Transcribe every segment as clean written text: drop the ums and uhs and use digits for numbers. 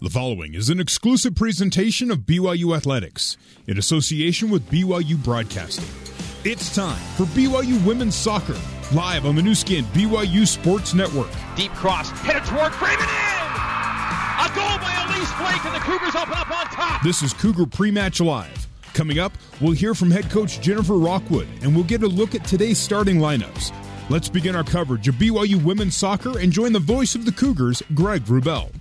The following is an exclusive presentation of BYU Athletics in association with BYU Broadcasting. It's time for BYU Women's Soccer, live on the new skin BYU Sports Network. Deep cross, headed toward Freeman, in! A goal by Elise Blake, and the Cougars open up on top! This is Cougar Pre-Match Live. Coming up, we'll hear from head coach Jennifer Rockwood, and we'll get a look at today's starting lineups. Let's begin our coverage of BYU Women's Soccer and join the voice of the Cougars, Greg Brubel.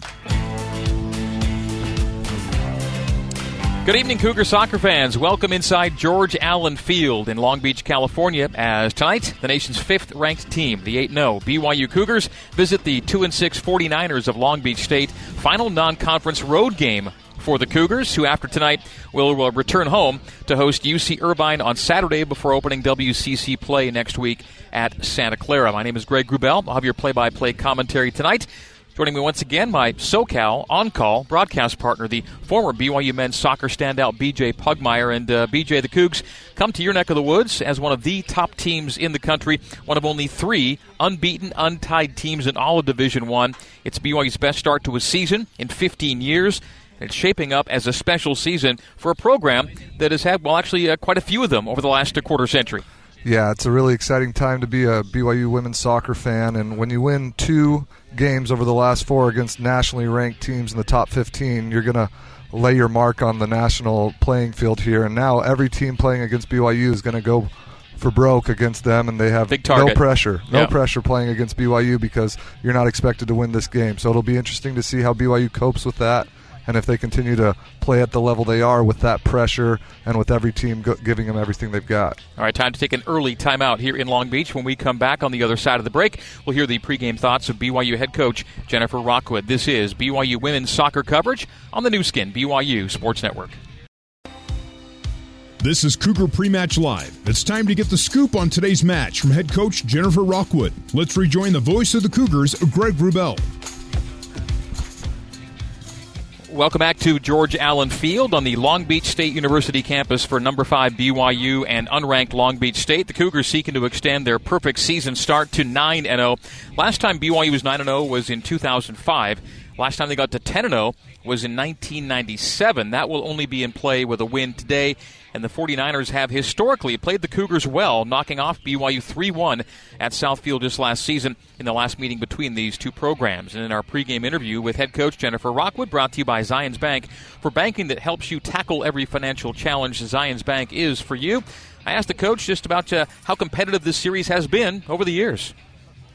Good evening, Cougar soccer fans. Welcome inside George Allen Field in Long Beach, California, as tonight, the nation's fifth-ranked team, the 8-0 BYU Cougars, visit the 2-6 49ers of Long Beach State. Final non-conference road game for the Cougars, who after tonight will return home to host UC Irvine on Saturday before opening WCC play next week at Santa Clara. My name is Greg Brubel. I'll have your play-by-play commentary tonight. Joining me once again, my SoCal on-call broadcast partner, the former BYU men's soccer standout B.J. Pugmire. And B.J., the Cougs come to your neck of the woods as one of the top teams in the country, one of only three unbeaten, untied teams in all of Division I. It's BYU's best start to a season in 15 years. It's shaping up as a special season for a program that has had, well, actually quite a few of them over the last quarter century. Yeah, it's a really exciting time to be a BYU women's soccer fan, and when you win two games over the last four against nationally ranked teams in the top 15, you're going to lay your mark on the national playing field here, and now every team playing against BYU is going to go for broke against them, and they have no pressure playing against BYU because you're not expected to win this game. So it'll be interesting to see how BYU copes with that, and if they continue to play at the level they are with that pressure and with every team giving them everything they've got. All right, time to take an early timeout here in Long Beach. When we come back on the other side of the break, we'll hear the pregame thoughts of BYU head coach Jennifer Rockwood. This is BYU Women's Soccer coverage on the new skin, BYU Sports Network. This is Cougar Pre-Match Live. It's time to get the scoop on today's match from head coach Jennifer Rockwood. Let's rejoin the voice of the Cougars, Greg Brubel. Welcome back to George Allen Field on the Long Beach State University campus for number 5 BYU and unranked Long Beach State. The Cougars seeking to extend their perfect season start to 9-0. Last time BYU was 9-0 was in 2005. Last time they got to 10-0 was in 1997. That will only be in play with a win today. And the 49ers have historically played the Cougars well, knocking off BYU 3-1 at Southfield just last season in the last meeting between these two programs. And in our pregame interview with head coach Jennifer Rockwood, brought to you by Zions Bank, for banking that helps you tackle every financial challenge, Zions Bank is for you. I asked the coach just about how competitive this series has been over the years.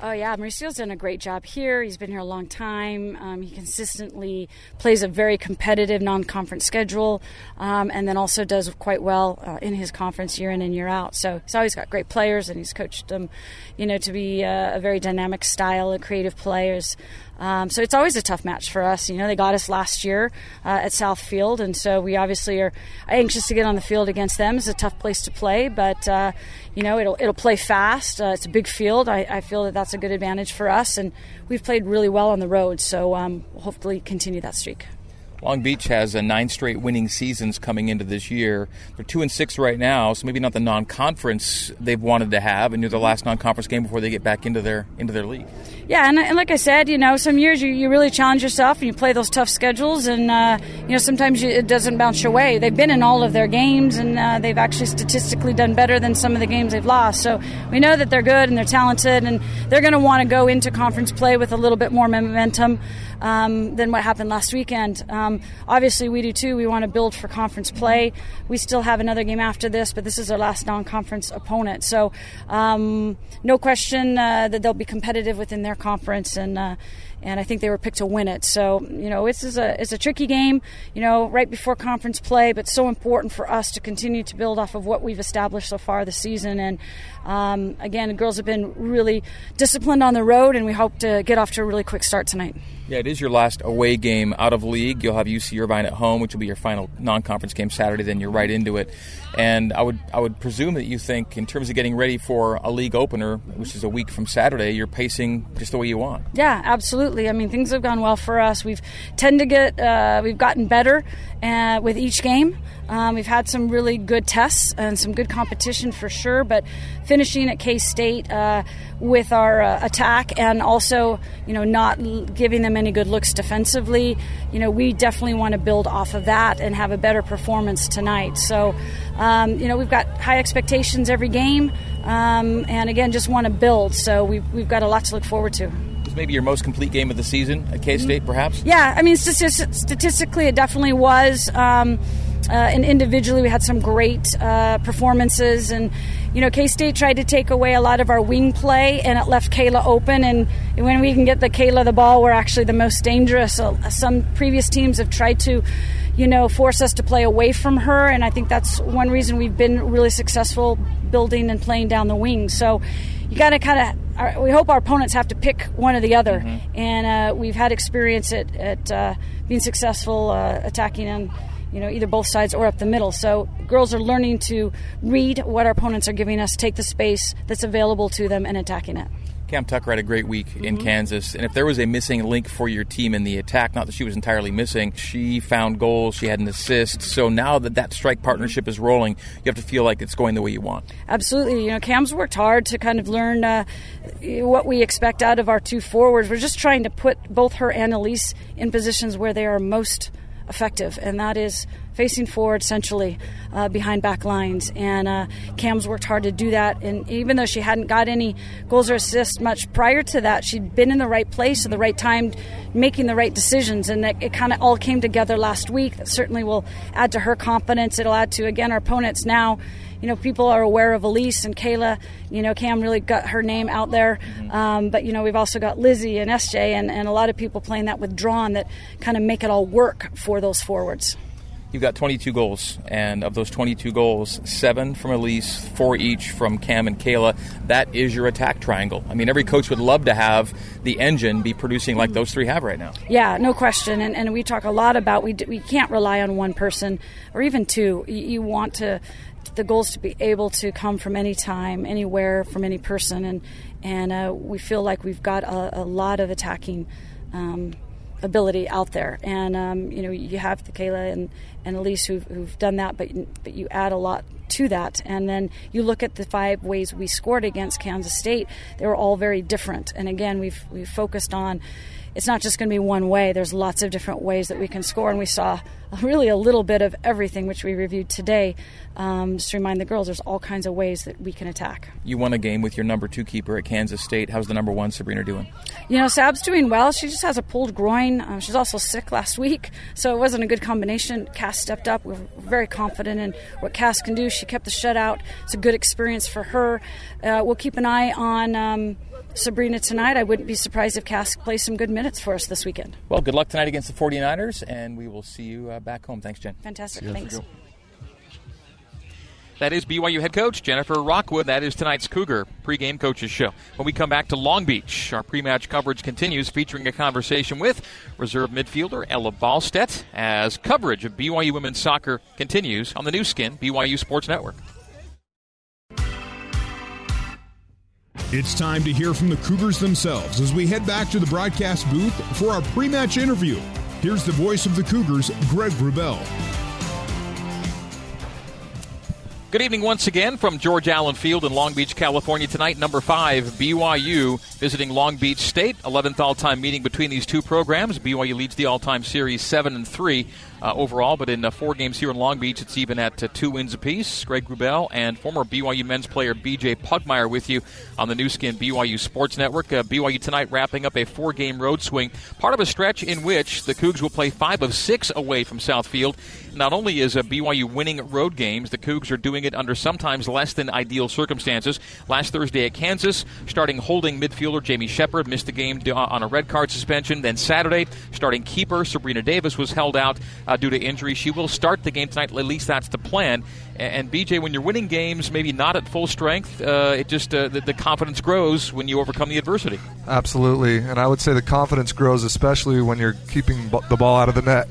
Oh, yeah, Mauricio's done a great job here. He's been here a long time. He consistently plays a very competitive non-conference schedule, and then also does quite well in his conference year in and year out. So he's always got great players, and he's coached them, to be a very dynamic style of creative players. So it's always a tough match for us. They got us last year at Southfield, and so we obviously are anxious to get on the field against them. It's a tough place to play, but, it'll play fast. It's a big field. I feel that's a good advantage for us, and we've played really well on the road, so hopefully continue that streak. Long Beach has 9 straight winning seasons coming into this year. They're 2-6 right now, so maybe not the non-conference they've wanted to have, and you're the last non-conference game before they get back into their league. Yeah, and like I said, some years you really challenge yourself and you play those tough schedules, and sometimes it doesn't bounce your way. They've been in all of their games, and they've actually statistically done better than some of the games they've lost. So we know that they're good and they're talented, and they're going to want to go into conference play with a little bit more momentum than what happened last weekend. Obviously, we do too. We want to build for conference play. We still have another game after this, but this is our last non-conference opponent. So no question that they'll be competitive within their conference, and I think they were picked to win it. So, it's a tricky game, right before conference play, but so important for us to continue to build off of what we've established so far this season. And again, the girls have been really disciplined on the road, and we hope to get off to a really quick start tonight. Yeah, it is your last away game out of league. You'll have UC Irvine at home, which will be your final non-conference game Saturday, then you're right into it. And I would presume that you think, in terms of getting ready for a league opener, which is a week from Saturday, you're pacing just the way you want. Yeah, absolutely. absolutely. I mean, things have gone well for us. We've gotten better with each game. We've had some really good tests and some good competition for sure, but finishing at K-State with our attack and also, not giving them any good looks defensively, we definitely want to build off of that and have a better performance tonight. So, we've got high expectations every game, and again, just want to build. So we've got a lot to look forward to. Maybe your most complete game of the season at K-State, perhaps? Yeah, I mean, statistically it definitely was. And individually we had some great performances. And, K-State tried to take away a lot of our wing play, and it left Kayla open. And when we can get the ball, we're actually the most dangerous. Some previous teams have tried to, force us to play away from her. And I think that's one reason we've been really successful building and playing down the wing. So you got to we hope our opponents have to pick one or the other. Mm-hmm. And we've had experience at being successful attacking on either both sides or up the middle. So girls are learning to read what our opponents are giving us, take the space that's available to them, and attacking it. Cam Tucker had a great week in Kansas, and if there was a missing link for your team in the attack, not that she was entirely missing, she found goals, she had an assist. So now that strike partnership is rolling, you have to feel like it's going the way you want. Absolutely. Cam's worked hard to kind of learn what we expect out of our two forwards. We're just trying to put both her and Elise in positions where they are most effective, and that is facing forward centrally behind back lines, and Cam's worked hard to do that. And even though she hadn't got any goals or assists much prior to that, she'd been in the right place at the right time, making the right decisions, and it kind of all came together last week. That certainly will add to her confidence. It'll add to, again, our opponents now. People are aware of Elise and Kayla. Cam really got her name out there. But, we've also got Lizzie and SJ and a lot of people playing that withdrawn that kind of make it all work for those forwards. You've got 22 goals, and of those 22 goals, 7 from Elise, 4 each from Cam and Kayla. That is your attack triangle. I mean, every coach would love to have the engine be producing like those three have right now. Yeah, no question, and we talk a lot about we can't rely on one person or even two. You want the goals to be able to come from any time, anywhere, from any person, and we feel like we've got a lot of attacking ability out there, and you have the Kayla and Elise who've done that, but you add a lot to that. And then you look at the 5 ways we scored against Kansas State. They were all very different, and again we've focused on it's not just going to be one way. There's lots of different ways that we can score, and we saw really a little bit of everything, which we reviewed today. Just to remind the girls, there's all kinds of ways that we can attack. You won a game with your number 2 keeper at Kansas State. How's the number 1, Sabrina, doing? Sab's doing well. She just has a pulled groin. She's also sick last week, so it wasn't a good combination. Cass stepped up. We're very confident in what Cass can do. She kept the shutout. It's a good experience for her. We'll keep an eye on Sabrina tonight. I wouldn't be surprised if Cass plays some good minutes for us this weekend. Well, good luck tonight against the 49ers, and we will see you back home. Thanks, Jen. Fantastic. Thanks. That is BYU head coach Jennifer Rockwood. That is tonight's Cougar pregame coaches show. When we come back to Long Beach, our pre-match coverage continues, featuring a conversation with reserve midfielder Ella Ballstedt as coverage of BYU women's soccer continues on the new skin, BYU Sports Network. It's time to hear from the Cougars themselves as we head back to the broadcast booth for our pre-match interview. Here's the voice of the Cougars, Greg Brubel. Good evening once again from George Allen Field in Long Beach, California. Tonight, number 5, BYU visiting Long Beach State. 11th all-time meeting between these two programs. BYU leads the all-time series 7-3 overall, but in 4 games here in Long Beach, it's even at 2 wins apiece. Greg Brubel and former BYU men's player B.J. Pugmire with you on the new skin BYU Sports Network. BYU tonight wrapping up a 4-game road swing, part of a stretch in which the Cougs will play 5 of 6 away from Southfield. Not only is BYU winning road games, the Cougs are doing it under sometimes less than ideal circumstances. Last Thursday at Kansas, starting holding midfielder Jamie Shepherd missed the game on a red card suspension. Then Saturday, starting keeper Sabrina Davis was held out due to injury. She will start the game tonight, at least that's the plan. And BJ, when you're winning games, maybe not at full strength, it just the confidence grows when you overcome the adversity. Absolutely, and I would say the confidence grows especially when you're keeping the ball out of the net.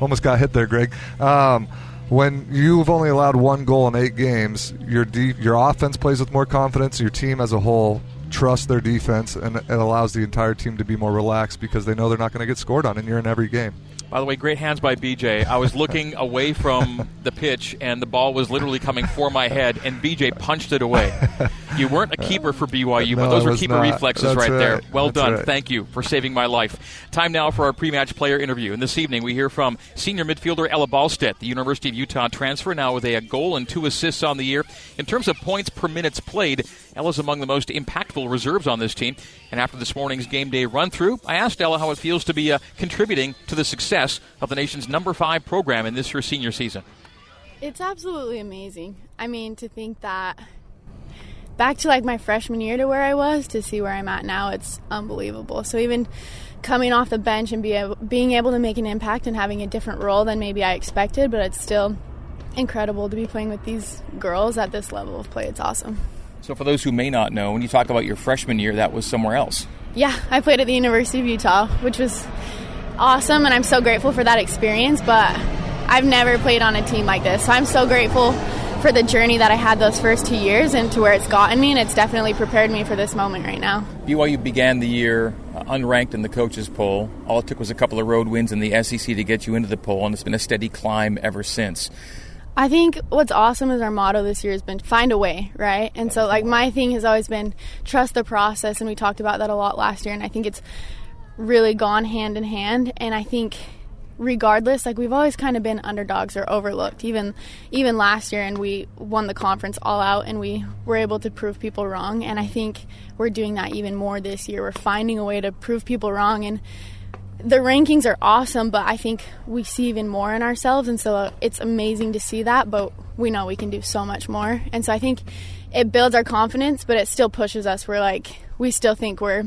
Almost got hit there, Greg. When you've only allowed 1 goal in 8 games, your offense plays with more confidence. Your team as a whole trust their defense, and it allows the entire team to be more relaxed because they know they're not going to get scored on, and you're in every game. By the way, great hands by BJ. I was looking away from the pitch, and the ball was literally coming for my head, and BJ punched it away. You weren't a keeper for BYU, but those were keeper reflexes right there. Well done. Thank you for saving my life. Time now for our pre-match player interview. And this evening we hear from senior midfielder Ella Ballstedt, the University of Utah transfer, now with a goal and 2 assists on the year. In terms of points per minutes played, Ella's among the most impactful reserves on this team. And after this morning's game day run-through, I asked Ella how it feels to be contributing to the success of the nation's number 5 program in this her senior season. It's absolutely amazing. I mean, to think that back to like my freshman year to where I was, to see where I'm at now, it's unbelievable. So even coming off the bench and being able to make an impact and having a different role than maybe I expected, but it's still incredible to be playing with these girls at this level of play. It's awesome. So for those who may not know, when you talk about your freshman year, that was somewhere else. Yeah, I played at the University of Utah, which was awesome, and I'm so grateful for that experience, but I've never played on a team like this, so I'm so grateful for the journey that I had those first 2 years and to where it's gotten me, and it's definitely prepared me for this moment right now. BYU began the year unranked in the coaches poll. All it took was a couple of road wins in the SEC to get you into the poll, and it's been a steady climb ever since. I think what's awesome is our motto this year has been find a way, right? And so like my thing has always been trust the process, and we talked about that a lot last year, and I think it's really gone hand in hand. And I think regardless, like we've always kind of been underdogs or overlooked, even last year, and we won the conference all out, and we were able to prove people wrong, and I think we're doing that even more this year. We're finding a way to prove people wrong, and the rankings are awesome, but I think we see even more in ourselves, and so it's amazing to see that, but we know we can do so much more, and so I think it builds our confidence, but it still pushes us. We're like, we still think we're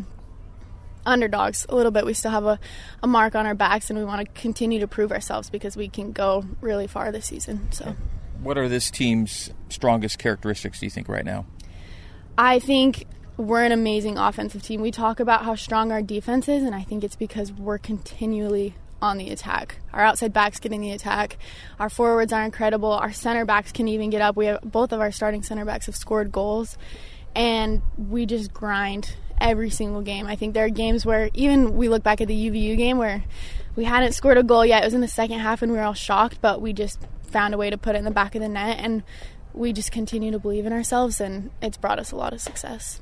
underdogs a little bit. We still have a mark on our backs, and we want to continue to prove ourselves because we can go really far this season. So what are this team's strongest characteristics, do you think, right now? I think we're an amazing offensive team. We talk about how strong our defense is, and I think it's because we're continually on the attack. Our outside backs get in the attack. Our forwards are incredible. Our center backs can even get up. We have both of our starting center backs have scored goals, and we just grind every single game. I think there are games where even we look back at the UVU game where we hadn't scored a goal yet. It was in the second half and we were all shocked, but we just found a way to put it in the back of the net, and we just continue to believe in ourselves, and it's brought us a lot of success.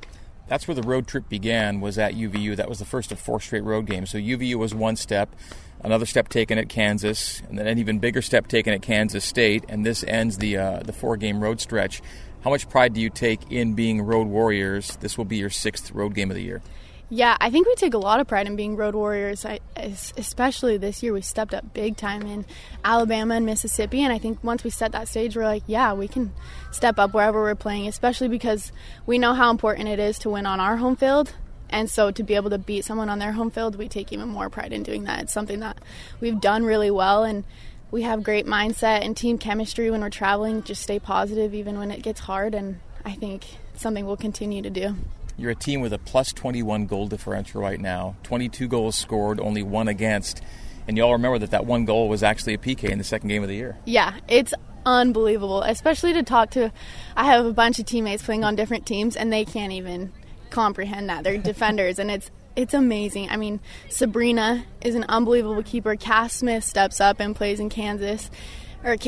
That's where the road trip began, was at UVU. That was the first of 4 straight road games. So UVU was one step, another step taken at Kansas, and then an even bigger step taken at Kansas State, and this ends the 4-game road stretch. How much pride do you take in being Road Warriors? This will be your 6th road game of the year. Yeah, I think we take a lot of pride in being Road Warriors. Especially this year, we stepped up big time in Alabama and Mississippi, and I think once we set that stage, we're like, yeah, we can step up wherever we're playing, especially because we know how important it is to win on our home field, and so to be able to beat someone on their home field, we take even more pride in doing that. It's something that we've done really well, and we have great mindset and team chemistry when we're traveling. Just stay positive even when it gets hard, and I think it's something we'll continue to do. You're a team with a plus 21 goal differential right now, 22 goals scored, only 1 against, and you all remember that 1 goal was actually a PK in the second game of the year. Yeah, it's unbelievable, especially to talk to. I have a bunch of teammates playing on different teams, and they can't even comprehend that. They're defenders, and it's amazing. I mean, Sabrina is an unbelievable keeper. Cass Smith steps up and plays in Kansas State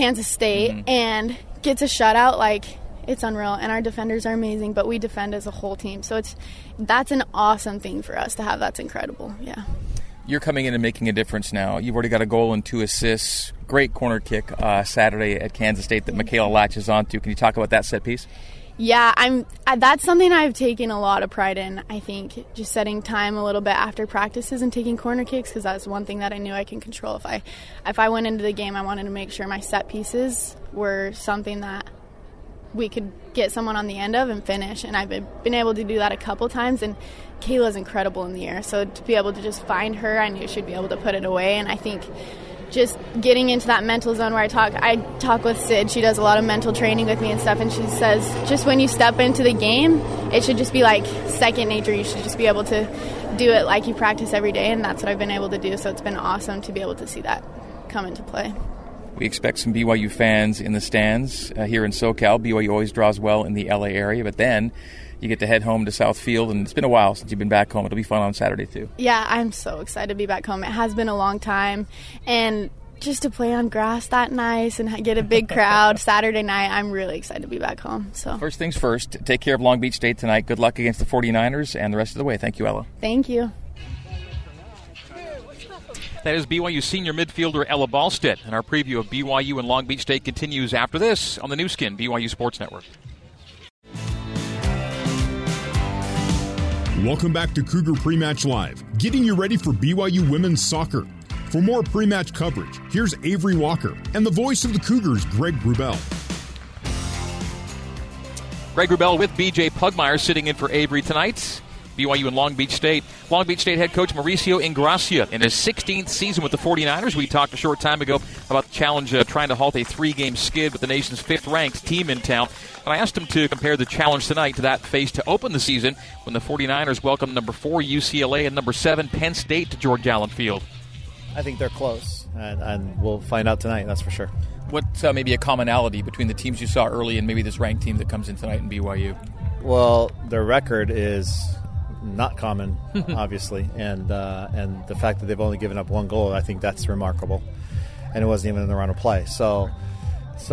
mm-hmm. and gets a shutout. Like, it's unreal. And our defenders are amazing, but we defend as a whole team. So that's an awesome thing for us to have. That's incredible. Yeah. You're coming in and making a difference now. You've already got a goal and 2 assists. Great corner kick Saturday at Kansas State that Mikayla latches onto. Can you talk about that set piece? Yeah, that's something I've taken a lot of pride in, I think, just setting time a little bit after practices and taking corner kicks, because that's one thing that I knew I can control. If I went into the game, I wanted to make sure my set pieces were something that we could get someone on the end of and finish, and I've been able to do that a couple times, and Kayla's incredible in the air, so to be able to just find her, I knew she'd be able to put it away, and I think just getting into that mental zone where I talk with Sid. She does a lot of mental training with me and stuff, and she says just when you step into the game, it should just be like second nature. You should just be able to do it like you practice every day, and that's what I've been able to do, so it's been awesome to be able to see that come into play. We expect some BYU fans in the stands here in SoCal. BYU always draws well in the L.A. area, but then you get to head home to Southfield, and it's been a while since you've been back home. It'll be fun on Saturday, too. Yeah, I'm so excited to be back home. It has been a long time, and just to play on grass that nice and get a big crowd Saturday night, I'm really excited to be back home. So first things first, take care of Long Beach State tonight. Good luck against the 49ers and the rest of the way. Thank you, Ella. Thank you. That is BYU senior midfielder Ella Ballstedt, and our preview of BYU and Long Beach State continues after this on the new skin, BYU Sports Network. Welcome back to Cougar Pre-Match Live, getting you ready for BYU Women's Soccer. For more pre-match coverage, here's Avery Walker and the voice of the Cougars, Greg Brubel. Greg Brubel with B.J. Pugmire sitting in for Avery tonight. BYU and Long Beach State. Long Beach State head coach Mauricio Ingracia in his 16th season with the 49ers. We talked a short time ago about the challenge of trying to halt a three-game skid with the nation's fifth-ranked team in town. And I asked him to compare the challenge tonight to that faced to open the season when the 49ers welcomed number 4 UCLA and number 7 Penn State to George Allen Field. I think they're close, and we'll find out tonight, that's for sure. What's maybe a commonality between the teams you saw early and maybe this ranked team that comes in tonight in BYU? Well, their record is not common, obviously, and the fact that they've only given up one goal, I think that's remarkable, and it wasn't even in the round of play. So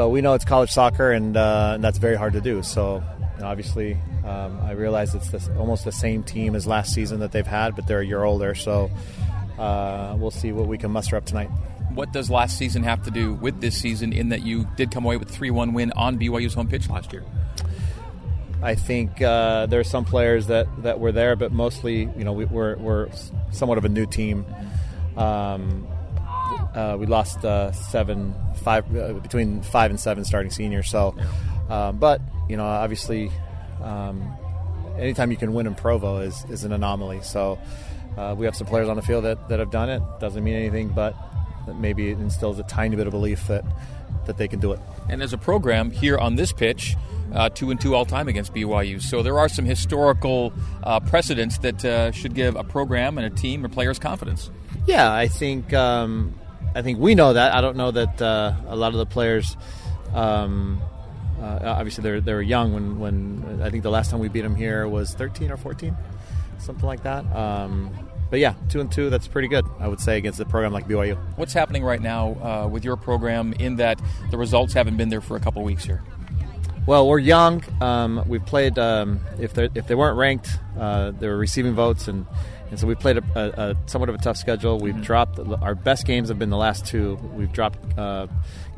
we know it's college soccer, and that's very hard to do. So obviously, I realize it's almost the same team as last season that they've had, but they're a year older, so we'll see what we can muster up tonight. What does last season have to do with this season in that you did come away with a 3-1 win on BYU's home pitch last year? I think there are some players that were there, but mostly, we're somewhat of a new team. We lost between 5 and 7 starting seniors. So, but obviously, anytime you can win in Provo is an anomaly. So, we have some players on the field that have done it. Doesn't mean anything, but maybe it instills a tiny bit of belief that they can do it. And as a program here on this pitch, 2-2 all-time against BYU. So there are some historical precedents that should give a program and a team or players confidence. Yeah, I think we know that. I don't know that a lot of the players, obviously they were young when I think the last time we beat them here was 13 or 14, something like that. But yeah, 2-2, that's pretty good, I would say, against a program like BYU. What's happening right now with your program in that the results haven't been there for a couple of weeks here? Well, we're young. We've played, if they weren't ranked, they were receiving votes, and so we played a somewhat of a tough schedule. We've dropped, our best games have been the last two. We've dropped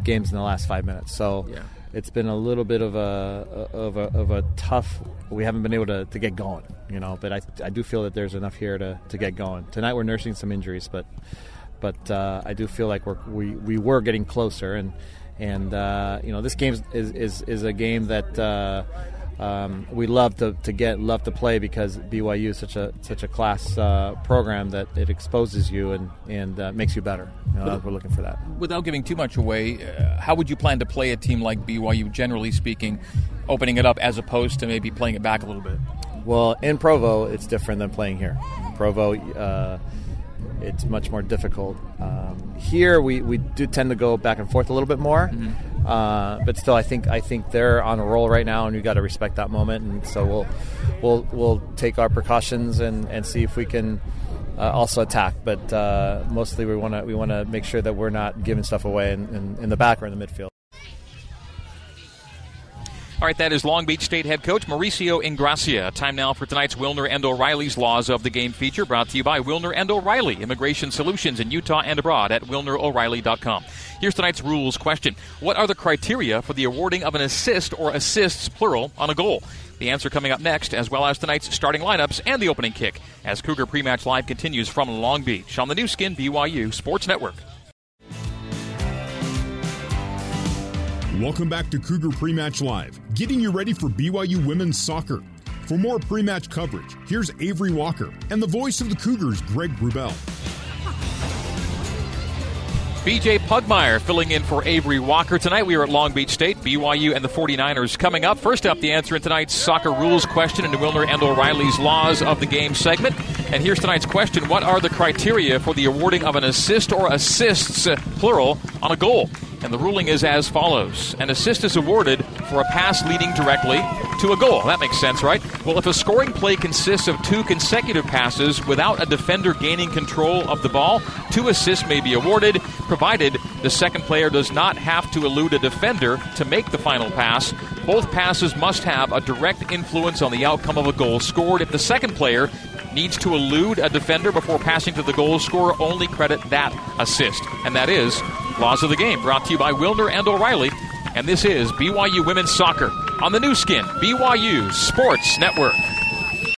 games in the last 5 minutes. So yeah, it's been a little bit of a tough, we haven't been able to get going, but I do feel that there's enough here to get going. Tonight we're nursing some injuries, but I do feel like we were getting closer, and this game is a game that we love to play because BYU is such a class program that it exposes you and makes you better. We're looking for that. Without giving too much away, how would you plan to play a team like BYU, generally speaking, opening it up as opposed to maybe playing it back a little bit? Well, in Provo, it's different than playing here. In Provo, it's much more difficult. Here we do tend to go back and forth a little bit more, but still I think they're on a roll right now, and we've got to respect that moment. And so we'll take our precautions and see if we can also attack. But mostly we want to make sure that we're not giving stuff away in the back or in the midfield. All right, that is Long Beach State head coach Mauricio Ingracia. Time now for tonight's Wilner and O'Reilly's Laws of the Game feature, brought to you by Wilner and O'Reilly, immigration solutions in Utah and abroad at WilnerO'Reilly.com. Here's tonight's rules question. What are the criteria for the awarding of an assist or assists, plural, on a goal? The answer coming up next, as well as tonight's starting lineups and the opening kick, as Cougar Pre-Match Live continues from Long Beach on the new skin BYU Sports Network. Welcome back to Cougar Pre-Match Live, getting you ready for BYU Women's Soccer. For more pre-match coverage, here's Avery Walker and the voice of the Cougars, Greg Brubel. B.J. Pugmire filling in for Avery Walker tonight. We are at Long Beach State, BYU and the 49ers coming up. First up, the answer in tonight's soccer rules question in the Wilner and O'Reilly's Laws of the Game segment. And here's tonight's question. What are the criteria for the awarding of an assist or assists, plural, on a goal? And the ruling is as follows. An assist is awarded for a pass leading directly to a goal. That makes sense, right? Well, if a scoring play consists of two consecutive passes without a defender gaining control of the ball, 2 assists may be awarded, provided the second player does not have to elude a defender to make the final pass. Both passes must have a direct influence on the outcome of a goal scored. If the second player needs to elude a defender before passing to the goal scorer, only credit that assist. And that is Laws of the Game, brought to you by Wilner and O'Reilly. And this is BYU Women's Soccer on the new skin, BYU Sports Network.